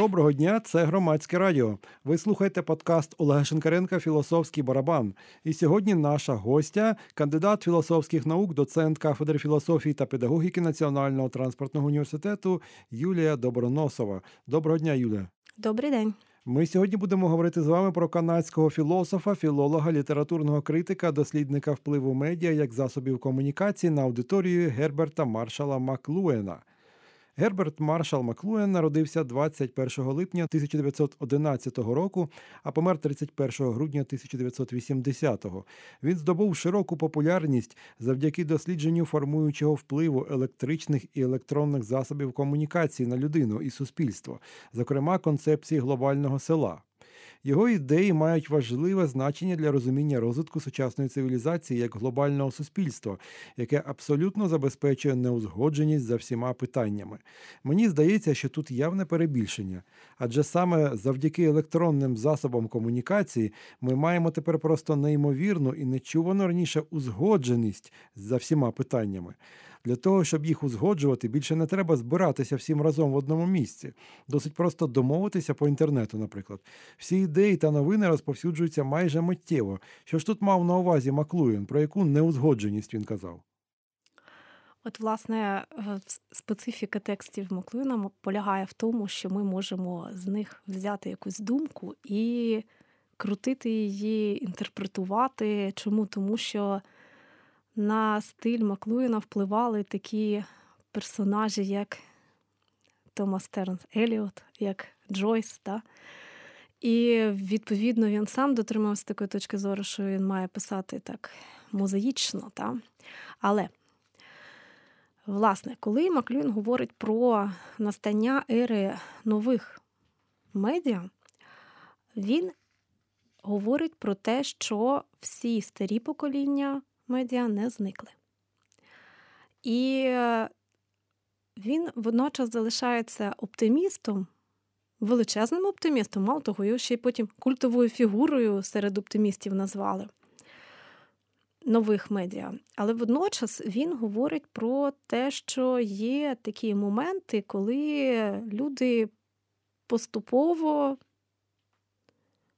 Доброго дня, це Громадське радіо. Ви слухаєте подкаст Олега Шинкаренка «Філософський барабан». І сьогодні наша гостя – кандидат філософських наук, доцент кафедри філософії та педагогіки Національного транспортного університету Юлія Доброносова. Доброго дня, Юлія. Добрий день. Ми сьогодні будемо говорити з вами про канадського філософа, філолога, літературного критика, дослідника впливу медіа як засобів комунікації на аудиторію Герберта Маршалла Маклуена. Герберт Маршалл Маклуен народився 21 липня 1911 року, а помер 31 грудня 1980. Він здобув широку популярність завдяки дослідженню формуючого впливу електричних і електронних засобів комунікації на людину і суспільство, зокрема концепції глобального села. Його ідеї мають важливе значення для розуміння розвитку сучасної цивілізації як глобального суспільства, яке абсолютно забезпечує неузгодженість за всіма питаннями. Мені здається, що тут явне перебільшення, адже саме завдяки електронним засобам комунікації ми маємо тепер просто неймовірну і нечувану раніше узгодженість за всіма питаннями. Для того, щоб їх узгоджувати, більше не треба збиратися всім разом в одному місці. Досить просто домовитися по інтернету, наприклад. Всі ідеї та новини розповсюджуються майже миттєво. Що ж тут мав на увазі Маклуен, про яку неузгодженість він казав? От, власне, специфіка текстів Маклуена полягає в тому, що ми можемо з них взяти якусь думку і крутити її, інтерпретувати. Чому? Тому що на стиль Маклуена впливали такі персонажі, як Томас Стернс Еліот, як Джойс, да? І, відповідно, він сам дотримався такої точки зору, що він має писати так мозаїчно. Та? Але, власне, коли Маклуен говорить про настання ери нових медіа, він говорить про те, що всі старі покоління медіа не зникли. І він водночас залишається оптимістом, величезним оптимістом, мало того, його ще й потім культовою фігурою серед оптимістів назвали нових медіа. Але водночас він говорить про те, що є такі моменти, коли люди поступово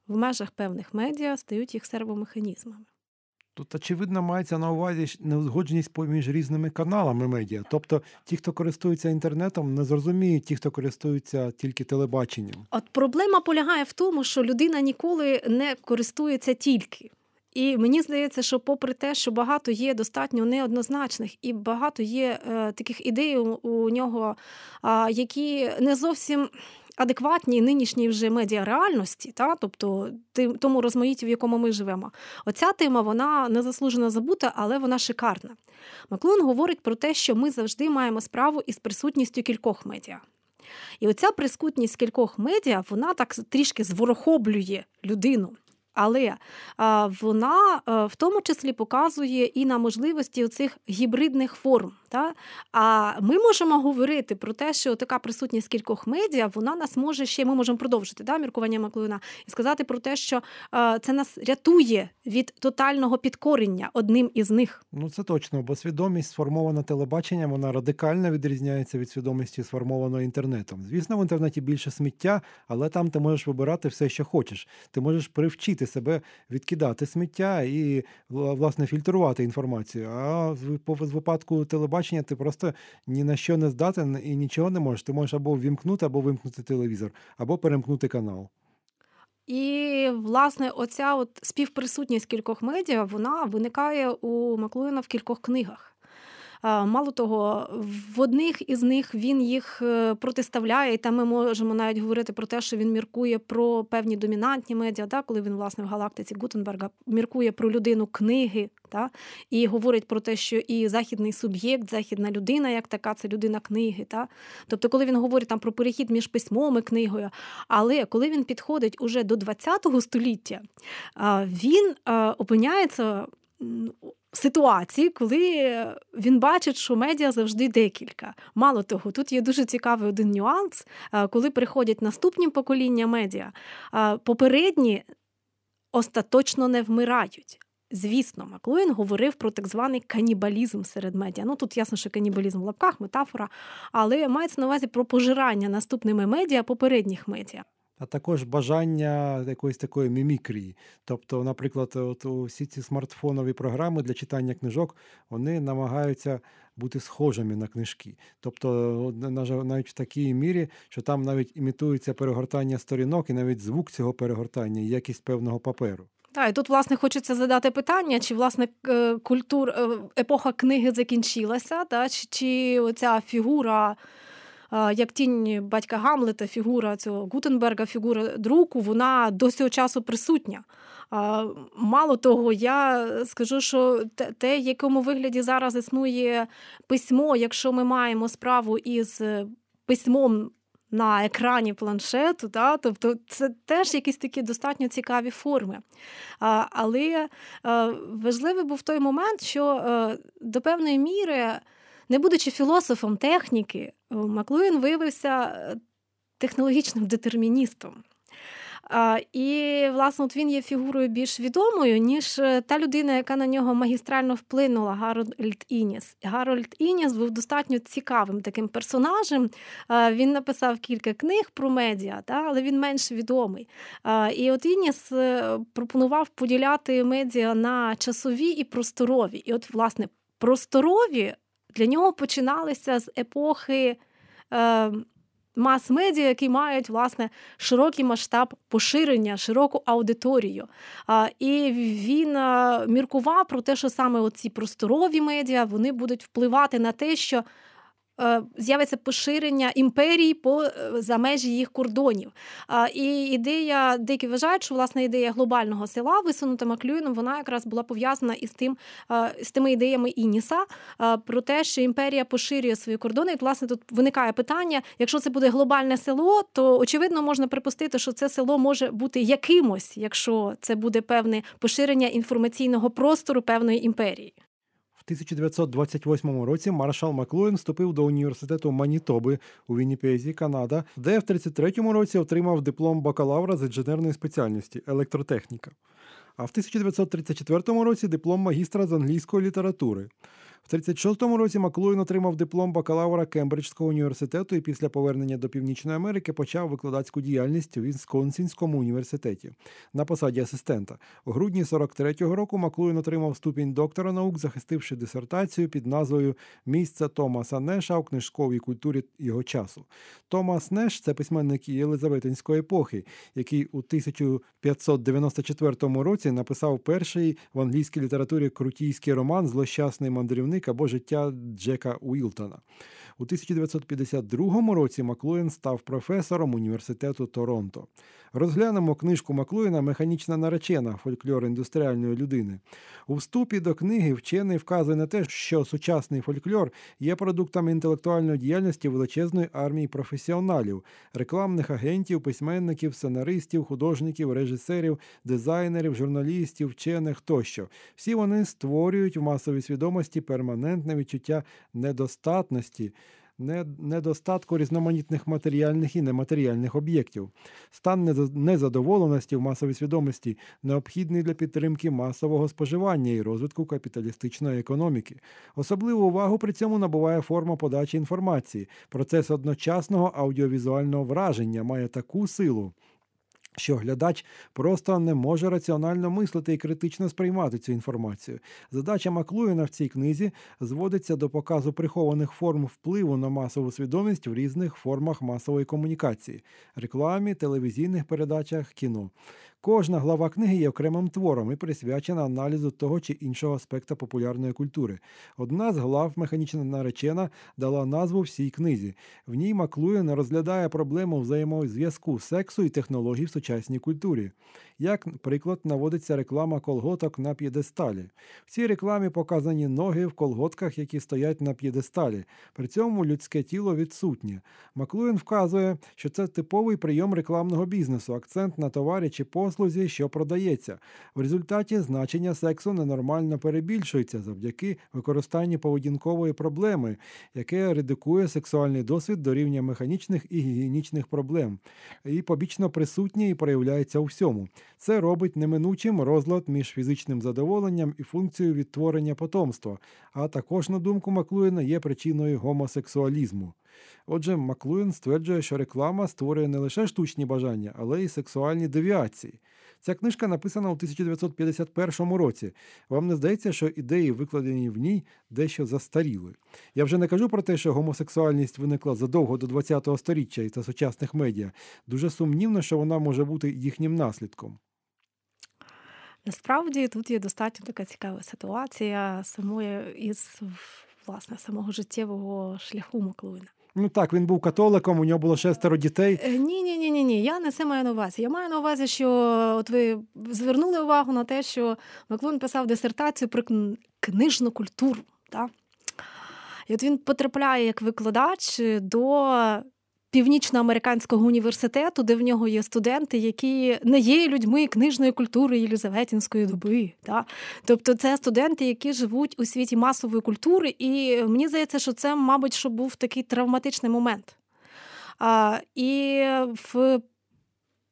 в межах певних медіа стають їх сервомеханізмами. Тут, очевидно, мається на увазі неузгодженість поміж різними каналами медіа. Тобто ті, хто користується інтернетом, не зрозуміють ті, хто користується тільки телебаченням. От проблема полягає в тому, що людина ніколи не користується тільки. І мені здається, що попри те, що багато є достатньо неоднозначних і багато є таких ідей у нього, які не зовсім адекватній нинішній вже медіареальності, та? Тобто тому розмаїттю, в якому ми живемо. Оця тема, вона незаслужено забута, але вона шикарна. Маклуен говорить про те, що ми завжди маємо справу із присутністю кількох медіа. І оця присутність кількох медіа, вона так трішки зворохоблює людину. Але вона в тому числі показує і на можливості оцих гібридних форм. Та? А ми можемо говорити про те, що така присутність кількох медіа, вона нас може ще, ми можемо продовжити міркування Маклуена, і сказати про те, що це нас рятує від тотального підкорення одним із них. Ну це точно, бо свідомість, сформована телебаченням, вона радикально відрізняється від свідомості, сформованої інтернетом. Звісно, в інтернеті більше сміття, але там ти можеш вибирати все, що хочеш. Ти можеш привчити себе відкидати сміття і, власне, фільтрувати інформацію. А в випадку телебачення ти просто ні на що не здатен і нічого не можеш. Ти можеш або вимкнути телевізор, або перемкнути канал. І, власне, оця от співприсутність кількох медіа, вона виникає у Маклуена в кількох книгах. Мало того, в одних із них він їх протиставляє, і там ми можемо навіть говорити про те, що він міркує про певні домінантні медіа, да? Коли він, власне, в «Галактиці Гутенберга» міркує про людину книги, да? І говорить про те, що і західний суб'єкт, західна людина, як така, це людина книги. Да? Тобто, коли він говорить там про перехід між письмом і книгою, але коли він підходить уже до 20-го століття, він опиняється ситуації, коли він бачить, що медіа завжди декілька. Мало того, тут є дуже цікавий один нюанс, коли приходять наступні покоління медіа, попередні остаточно не вмирають. Звісно, Маклуен говорив про так званий канібалізм серед медіа. Ну, тут ясно, що канібалізм в лапках, метафора, але мається на увазі про пожирання наступними медіа попередніх медіа. А також бажання якоїсь такої мімікрії. Тобто, наприклад, от усі ці смартфонові програми для читання книжок, вони намагаються бути схожими на книжки. Тобто, навіть в такій мірі, що там навіть імітується перегортання сторінок і навіть звук цього перегортання і якість певного паперу. Так, і тут, власне, хочеться задати питання, чи, власне, епоха книги закінчилася, та, чи оця фігура, як тінь батька Гамлета, фігура цього Гутенберга, фігура друку, вона до цього часу присутня. Мало того, я скажу, що те, в якому вигляді зараз існує письмо, якщо ми маємо справу із письмом на екрані планшету, да? Тобто це теж якісь такі достатньо цікаві форми. Але важливий був той момент, що до певної міри, не будучи філософом техніки, Маклуен виявився технологічним детерміністом. І, власне, от він є фігурою більш відомою, ніж та людина, яка на нього магістрально вплинула, Гарольд Ініс. Гарольд Ініс був достатньо цікавим таким персонажем. Він написав кілька книг про медіа, але він менш відомий. І от Ініс пропонував поділяти медіа на часові і просторові. І от, власне, просторові для нього починалися з епохи мас-медіа, які мають, власне, широкий масштаб поширення, широку аудиторію. І він міркував про те, що саме оці просторові медіа, вони будуть впливати на те, що з'явиться поширення імперій за межі їх кордонів. І ідея, деякі вважають, що, власне, ідея глобального села, висунута Маклюєном, вона якраз була пов'язана із тими ідеями Ініса про те, що імперія поширює свої кордони. І, власне, тут виникає питання, якщо це буде глобальне село, то, очевидно, можна припустити, що це село може бути якимось, якщо це буде певне поширення інформаційного простору певної імперії. В 1928 році маршал Маклуен вступив до університету Манітоби у Вінніпезі, Канада, де в 1933 році отримав диплом бакалавра з інженерної спеціальності – електротехніка. А в 1934 році диплом магістра з англійської літератури. В 1936 році Маклуен отримав диплом бакалавра Кембриджського університету і після повернення до Північної Америки почав викладацьку діяльність у Вісконсінському університеті на посаді асистента. У грудні 1943 року Маклуен отримав ступінь доктора наук, захистивши дисертацію під назвою «Місце Томаса Неша у книжковій культурі його часу». Томас Неш – це письменник єлизаветинської епохи, який у 1594 році написав перший в англійській літературі крутійський роман «Злощасний мандрівник» або «Життя Джека Уілтона». У 1952 році Маклуен став професором Університету Торонто. Розглянемо книжку Маклуена «Механічна наречена. Фольклор індустріальної людини». У вступі до книги вчений вказує на те, що сучасний фольклор є продуктом інтелектуальної діяльності величезної армії професіоналів, рекламних агентів, письменників, сценаристів, художників, режисерів, дизайнерів, журналістів, вчених тощо. Всі вони створюють в масовій свідомості перманентне відчуття недостатності, недостатку різноманітних матеріальних і нематеріальних об'єктів. Стан незадоволеності в масовій свідомості необхідний для підтримки масового споживання і розвитку капіталістичної економіки. Особливу увагу при цьому набуває форма подачі інформації. Процес одночасного аудіовізуального враження має таку силу, що глядач просто не може раціонально мислити і критично сприймати цю інформацію. Задача Маклуена в цій книзі зводиться до показу прихованих форм впливу на масову свідомість в різних формах масової комунікації – рекламі, телевізійних передачах, кіно. Кожна глава книги є окремим твором і присвячена аналізу того чи іншого аспекта популярної культури. Одна з глав «Механічна наречена» дала назву всій книзі. В ній Маклуен розглядає проблему взаємозв'язку сексу і технологій в сучасній культурі. Як приклад наводиться реклама колготок на п'єдесталі. В цій рекламі показані ноги в колготках, які стоять на п'єдесталі. При цьому людське тіло відсутнє. Маклуен вказує, що це типовий прийом рекламного бізнесу, акцент на товарі чи послугу, послузі, що продається. В результаті значення сексу ненормально перебільшується завдяки використанню поведінкової проблеми, яке редукує сексуальний досвід до рівня механічних і гігієнічних проблем, і побічно присутнє і проявляється у всьому. Це робить неминучим розлад між фізичним задоволенням і функцією відтворення потомства, а також, на думку Маклуєна, є причиною гомосексуалізму. Отже, Маклуєн стверджує, що реклама створює не лише штучні бажання, але й сексуальні девіації. Ця книжка написана у 1951 році. Вам не здається, що ідеї, викладені в ній, дещо застаріли? Я вже не кажу про те, що гомосексуальність виникла задовго до 20-го сторіччя і та сучасних медіа. Дуже сумнівно, що вона може бути їхнім наслідком. Насправді, тут є достатньо така цікава ситуація самого життєвого шляху Маклуєна. Ну так, він був католиком, у нього було 6 дітей. Ні, я не це маю на увазі. Я маю на увазі, що от ви звернули увагу на те, що Маклуєн писав дисертацію про книжну культуру. Так? І от він потрапляє як викладач до Північноамериканського університету, де в нього є студенти, які не є людьми книжної культури єлізаветинської доби. Так? Тобто це студенти, які живуть у світі масової культури, і мені здається, що це, мабуть, що був такий травматичний момент. І в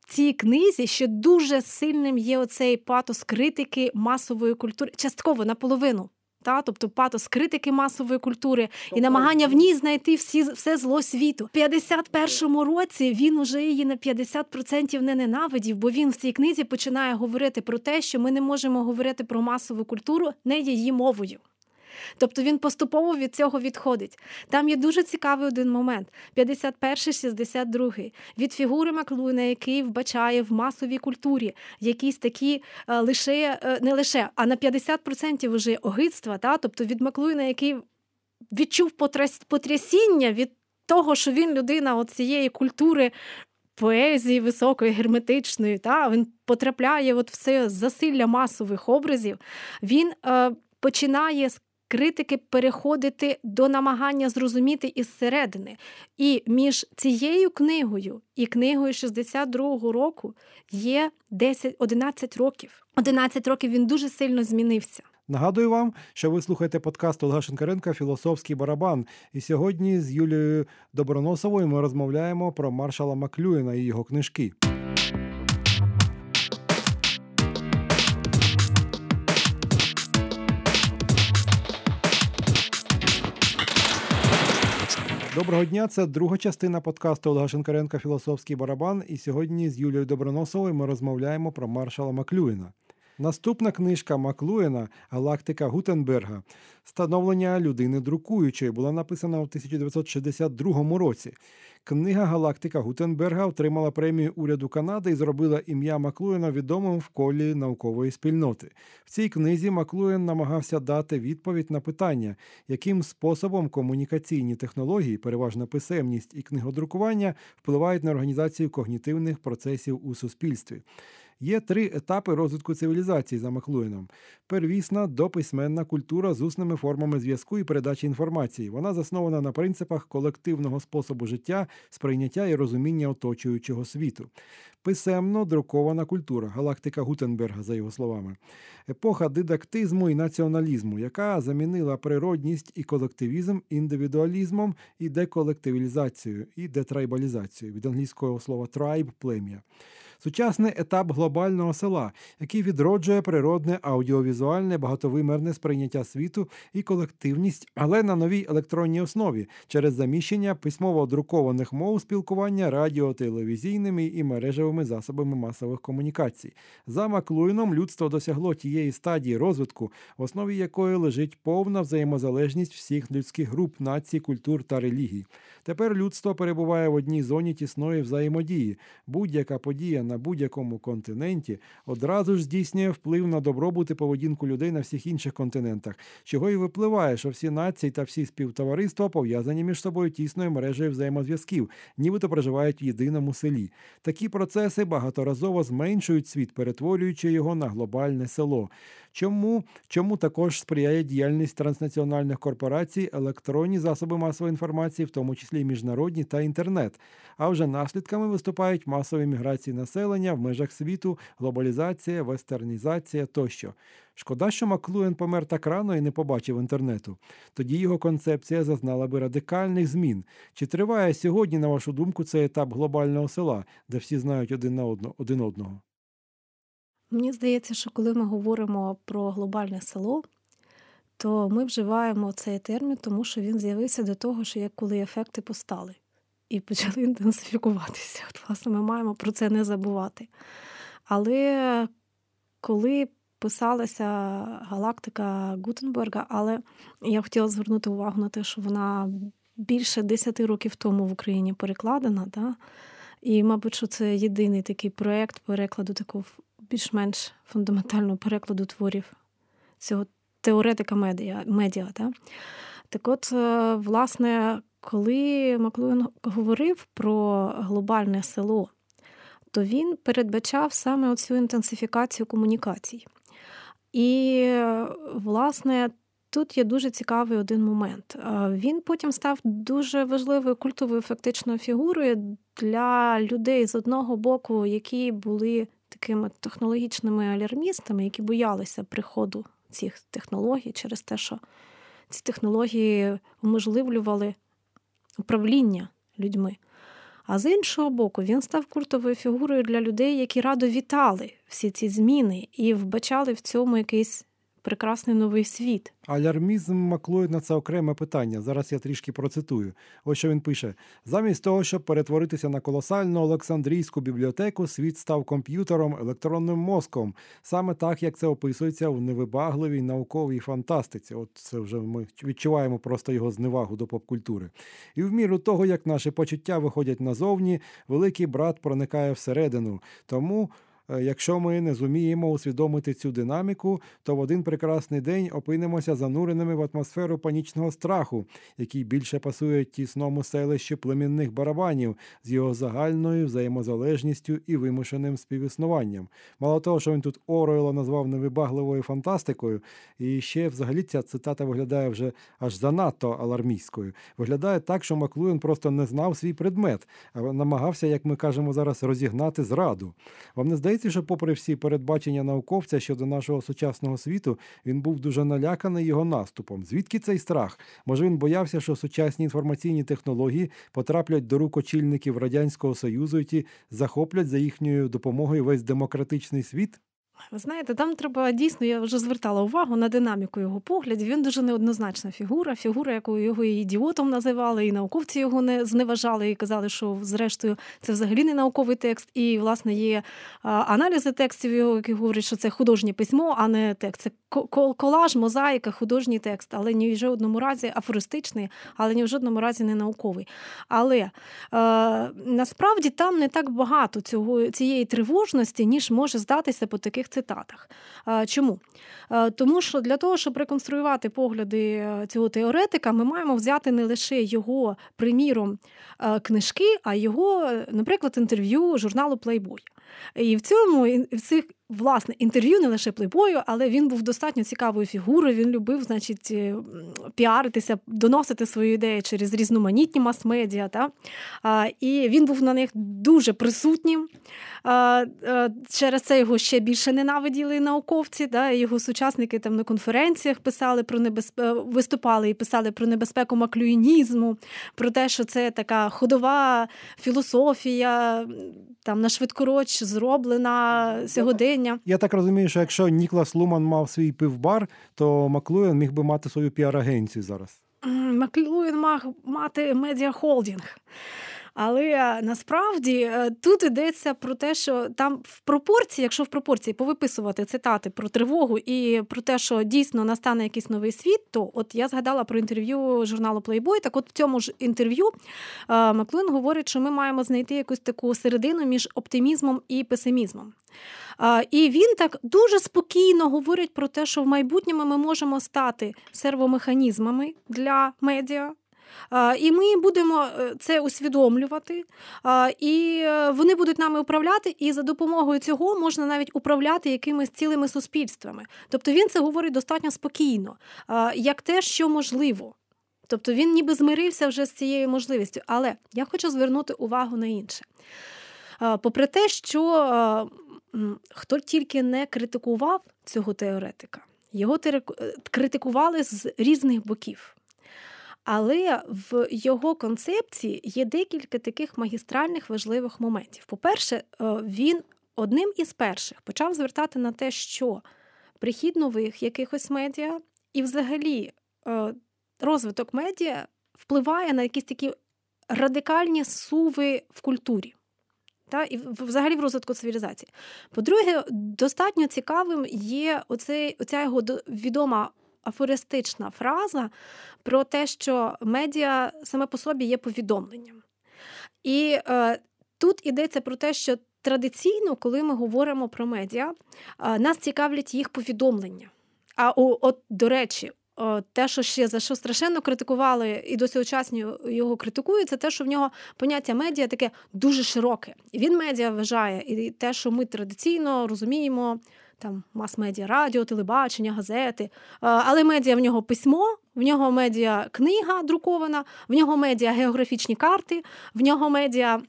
цій книзі ще дуже сильним є оцей патос критики масової культури, частково, наполовину. Тобто патос критики масової культури і намагання в ній знайти все зло світу. У 51-му році він уже її на 50% не ненавидів, бо він в цій книзі починає говорити про те, що ми не можемо говорити про масову культуру не її мовою. Тобто він поступово від цього відходить. Там є дуже цікавий один момент. 51-62. Від фігури Маклуєна, який вбачає в масовій культурі якісь такі не лише, а на 50% вже огидства. Тобто від Маклуєна, який відчув потрясіння від того, що він людина от цієї культури поезії високої, герметичної. Він потрапляє от в це засилля масових образів. Він починає з критики переходити до намагання зрозуміти із середини. І між цією книгою і книгою 62-го року є 11 років. 11 років він дуже сильно змінився. Нагадую вам, що ви слухаєте подкаст Олега Шинкаренка «Філософський барабан». І сьогодні з Юлією Доброносовою ми розмовляємо про Маршалла Маклуєна і його книжки. Доброго дня, це друга частина подкасту Олега Шинкаренка «Філософський барабан», і сьогодні з Юлією Доброносовою ми розмовляємо про Маршалла Маклуєна. Наступна книжка Маклуєна «Галактика Гутенберга. Становлення людини друкуючої» була написана у 1962 році. Книга «Галактика Гутенберга» отримала премію уряду Канади і зробила ім'я Маклуєна відомим в колі наукової спільноти. В цій книзі Маклуєн намагався дати відповідь на питання, яким способом комунікаційні технології, переважно писемність і книгодрукування, впливають на організацію когнітивних процесів у суспільстві. Є 3 етапи розвитку цивілізації за Маклуєном. Первісна, дописьменна культура з усними формами зв'язку і передачі інформації. Вона заснована на принципах колективного способу життя, сприйняття і розуміння оточуючого світу. Писемно друкована культура, галактика Гутенберга, за його словами. Епоха дидактизму і націоналізму, яка замінила природність і колективізм індивідуалізмом і деколективізацією, і детрайбалізацією, від англійського слова «tribe» – плем'я. Сучасний етап глобального села, який відроджує природне, аудіовізуальне, багатовимірне сприйняття світу і колективність, але на новій електронній основі, через заміщення письмово-друкованих мов спілкування радіо-телевізійними і мережевими засобами масових комунікацій. За Маклуєном людство досягло тієї стадії розвитку, в основі якої лежить повна взаємозалежність всіх людських груп, націй, культур та релігій. Тепер людство перебуває в одній зоні тісної взаємодії. Будь-яка подія на будь-якому континенті одразу ж здійснює вплив на добробут і поведінку людей на всіх інших континентах, чого і випливає, що всі нації та всі співтовариства пов'язані між собою тісною мережею взаємозв'язків, нібито проживають в єдиному селі. Такі процеси багаторазово зменшують світ, перетворюючи його на глобальне село. Чому також сприяє діяльність транснаціональних корпорацій, електронні засоби масової інформації, в тому числі міжнародні та інтернет. А вже наслідками виступають масові міграції населення в межах світу, глобалізація, вестернізація тощо. Шкода, що Маклуен помер так рано і не побачив інтернету. Тоді його концепція зазнала би радикальних змін. Чи триває сьогодні, на вашу думку, цей етап глобального села, де всі знають один одного? Мені здається, що коли ми говоримо про глобальне село, то ми вживаємо цей термін, тому що він з'явився до того, що коли ефекти постали і почали інтенсифікуватися. От, власне, ми маємо про це не забувати. Але коли писалася «Галактика Гутенберга», але я хотіла звернути увагу на те, що вона більше 10 років тому в Україні перекладена, да? І, мабуть, що це єдиний такий проєкт перекладу, такого більш-менш фундаментального перекладу творів цього теоретика медіа. Да? Так от, власне, коли Маклуен говорив про глобальне село, то він передбачав саме оцю інтенсифікацію комунікацій. І, власне, тут є дуже цікавий один момент. Він потім став дуже важливою культовою фактичною фігурою для людей, з одного боку, які були такими технологічними алярмістами, які боялися приходу цих технологій через те, що ці технології уможливлювали управління людьми. А з іншого боку, він став культовою фігурою для людей, які радо вітали всі ці зміни і вбачали в цьому якийсь прекрасний новий світ. Алярмізм Маклуена – це окреме питання. Зараз я трішки процитую. Ось що він пише. Замість того, щоб перетворитися на колосальну Олександрійську бібліотеку, світ став комп'ютером, електронним мозком. Саме так, як це описується в невибагливій науковій фантастиці. От це вже ми відчуваємо просто його зневагу до попкультури. І в міру того, як наші почуття виходять назовні, великий брат проникає всередину. Тому... якщо ми не зуміємо усвідомити цю динаміку, то в один прекрасний день опинимося зануреними в атмосферу панічного страху, який більше пасує тісному селищі племінних барабанів з його загальною взаємозалежністю і вимушеним співіснуванням. Мало того, що він тут Оруелла назвав невибагливою фантастикою, і ще взагалі ця цитата виглядає вже аж занадто алармійською. Виглядає так, що Маклуен просто не знав свій предмет, а намагався, як ми кажемо зараз, розігнати зраду. Вам не здається, що попри всі передбачення науковця щодо нашого сучасного світу, він був дуже наляканий його наступом? Звідки цей страх? Може, він боявся, що сучасні інформаційні технології потраплять до рук очільників Радянського Союзу і ті захоплять за їхньою допомогою весь демократичний світ? Ви знаєте, там треба дійсно, я вже звертала увагу на динаміку його поглядів. Він дуже неоднозначна фігура, яку його і ідіотом називали, і науковці його не зневажали, і казали, що зрештою це взагалі не науковий текст. І, власне, є аналізи текстів його, які говорять, що це художнє письмо, а не текст. Це колаж, мозаїка, художній текст, але ні в жодному разі афористичний, але ні в жодному разі не науковий. Але насправді там не так багато цієї тривожності, ніж може здатися по таких цитатах. Чому? Тому що для того, щоб реконструювати погляди цього теоретика, ми маємо взяти не лише його, приміром, книжки, а його, наприклад, інтерв'ю журналу Playboy. І в цих власне, інтерв'ю не лише Playboy, але він був достатньо цікавою фігурою, він любив, значить, піаритися, доносити свої ідеї через різноманітні мас-медіа, та? І він був на них дуже присутнім. Через це його ще більше ненавиділи науковці, та? Його сучасники там на конференціях писали про виступали і писали про небезпеку маклюєнізму, про те, що це така ходова філософія, там, на швидкоруч зроблена сьогодення. Я так розумію, що якщо Ніклас Луман мав свій пивбар, то Маклуен міг би мати свою піар-агенцію зараз. Маклуен мав мати медіахолдинг. Але насправді тут йдеться про те, що там в пропорції, якщо в пропорції повиписувати цитати про тривогу і про те, що дійсно настане якийсь новий світ, то от я згадала про інтерв'ю журналу Playboy, так от в цьому ж інтерв'ю Маклуен говорить, що ми маємо знайти якусь таку середину між оптимізмом і песимізмом. І він так дуже спокійно говорить про те, що в майбутньому ми можемо стати сервомеханізмами для медіа, І ми будемо це усвідомлювати, і вони будуть нами управляти, і за допомогою цього можна навіть управляти якимись цілими суспільствами. Тобто він це говорить достатньо спокійно, як те, що можливо. Тобто він ніби змирився вже з цією можливістю. Але я хочу звернути увагу на інше. Попри те, що хто тільки не критикував цього теоретика, його критикували з різних боків. Але в його концепції є декілька таких магістральних важливих моментів. По-перше, він одним із перших почав звертати на те, що прихід нових якихось медіа і взагалі розвиток медіа впливає на якісь такі радикальні суви в культурі. Та, і взагалі в розвитку цивілізації. По-друге, достатньо цікавим є оця його відома афористична фраза про те, що медіа саме по собі є повідомленням. І тут йдеться про те, що традиційно, коли ми говоримо про медіа, нас цікавлять їх повідомлення. А до речі, те, що ще за що страшенно критикували і досі учасні його критикують, це те, що в нього поняття медіа таке дуже широке. І він медіа вважає, і те, що ми традиційно розуміємо, там мас-медіа, радіо, телебачення, газети, але медіа в нього письмо, в нього медіа книга друкована, в нього медіа географічні карти, в нього медіа,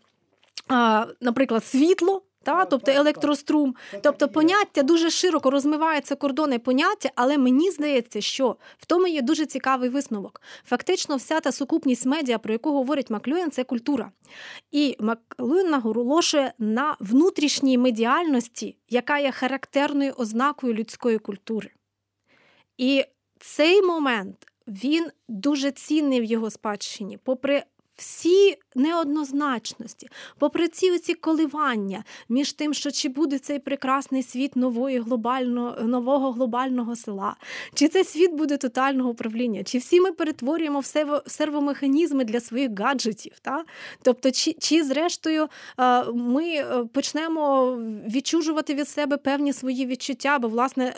наприклад, світло. Та, тобто електрострум. Тобто поняття дуже широко розмиваються кордони поняття, але мені здається, що в тому є дуже цікавий висновок. Фактично вся та сукупність медіа, про яку говорить Маклуен, це культура. І Маклуен наголошує на внутрішній медіальності, яка є характерною ознакою людської культури. І цей момент, він дуже цінний в його спадщині, попри всі неоднозначності, попри ці коливання між тим, що чи буде цей прекрасний світ нового глобального села, чи цей світ буде тотального управління, чи всі ми перетворюємо в сервомеханізми для своїх гаджетів, та? Тобто чи зрештою ми почнемо відчужувати від себе певні свої відчуття, бо, власне,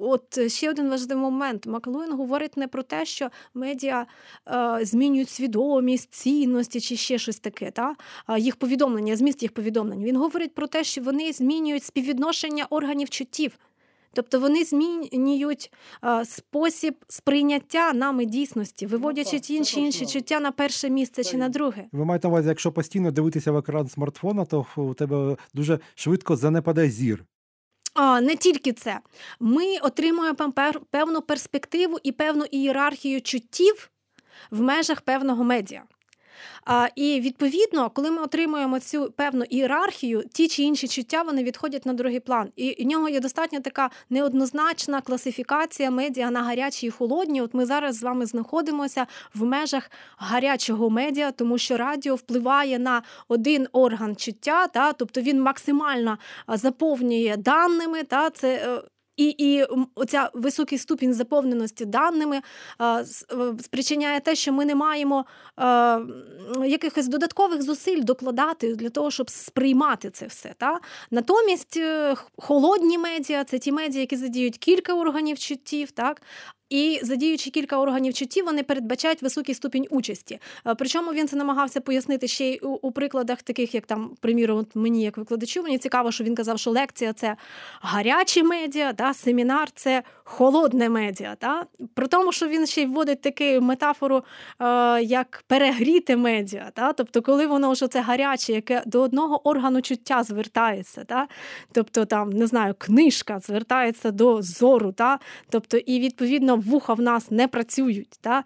от ще один важливий момент. Маклуен говорить не про те, що медіа змінюють свідомість, цінності чи ще щось таке, та? Їх повідомлення, зміст їх повідомлень. Він говорить про те, що вони змінюють співвідношення органів чуттів. Тобто вони змінюють спосіб сприйняття нами дійсності, виводячи інші чуття на перше місце чи на друге. Ви маєте на увазі, якщо постійно дивитися в екран смартфона, то у тебе дуже швидко занепаде зір. Не тільки це. Ми отримуємо певну перспективу і певну ієрархію чуттів в межах певного медіа. І, відповідно, коли ми отримуємо цю певну ієрархію, ті чи інші чуття, вони відходять на другий план. І в нього є достатньо така неоднозначна класифікація медіа на гарячі і холодні. От ми зараз з вами знаходимося в межах гарячого медіа, тому що радіо впливає на один орган чуття, та, тобто він максимально заповнює даними, та, це... І оця високий ступінь заповненості даними спричиняє те, що ми не маємо якихось додаткових зусиль докладати для того, щоб сприймати це все. Та? Натомість холодні медіа – це ті медіа, які задіють кілька органів чуттів, так? І задіючи кілька органів чуттів, вони передбачають високий ступінь участі. Причому він це намагався пояснити ще й у прикладах таких, як там, приміром, мені як викладачу, мені цікаво, що він казав, що лекція – це гарячі медіа, да, семінар – це холодне медіа. Да. При тому, що він ще й вводить таку метафору, як перегріте медіа. Да. Тобто, коли воно вже це гаряче, яке до одного органу чуття звертається. Да. Тобто, там, не знаю, книжка звертається до зору. Да. Тобто, і відповідно вуха в нас не працюють. Да.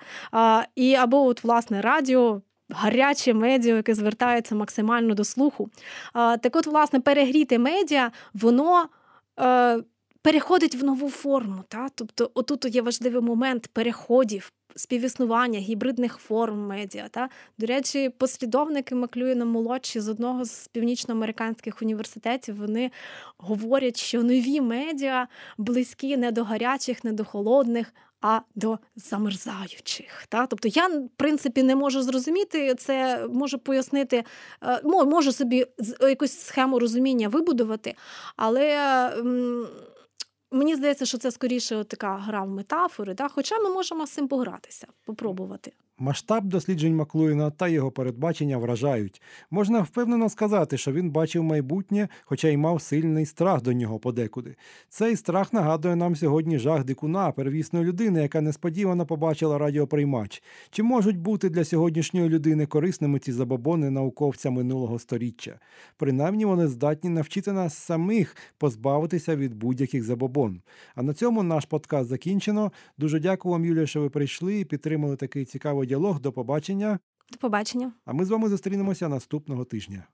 Або, от, власне, радіо, гаряче медіа, яке звертається максимально до слуху. Так от, власне, перегріте медіа, воно... переходить в нову форму. Та? Тобто отут є важливий момент переходів, співіснування, гібридних форм медіа. Та? До речі, послідовники Маклуена молодші з одного з північноамериканських університетів, вони говорять, що нові медіа близькі не до гарячих, не до холодних, а до замерзаючих. Та? Тобто я, в принципі, не можу зрозуміти, це можу пояснити, можу собі якусь схему розуміння вибудувати, але... Мені здається, що це скоріше така гра в метафори, да? Хоча ми можемо з цим погратися, попробувати. Масштаб досліджень Маклуєна та його передбачення вражають. Можна впевнено сказати, що він бачив майбутнє, хоча й мав сильний страх до нього подекуди. Цей страх нагадує нам сьогодні жах дикуна, первісної людини, яка несподівано побачила радіоприймач. Чи можуть бути для сьогоднішньої людини корисними ці забобони науковця минулого сторіччя? Принаймні вони здатні навчити нас самих позбавитися від будь-яких забобон. А на цьому наш подкаст закінчено. Дуже дякую вам, Юлія, що ви прийшли і підтримали такий цікавий діалог. До побачення. До побачення. А ми з вами зустрінемося наступного тижня.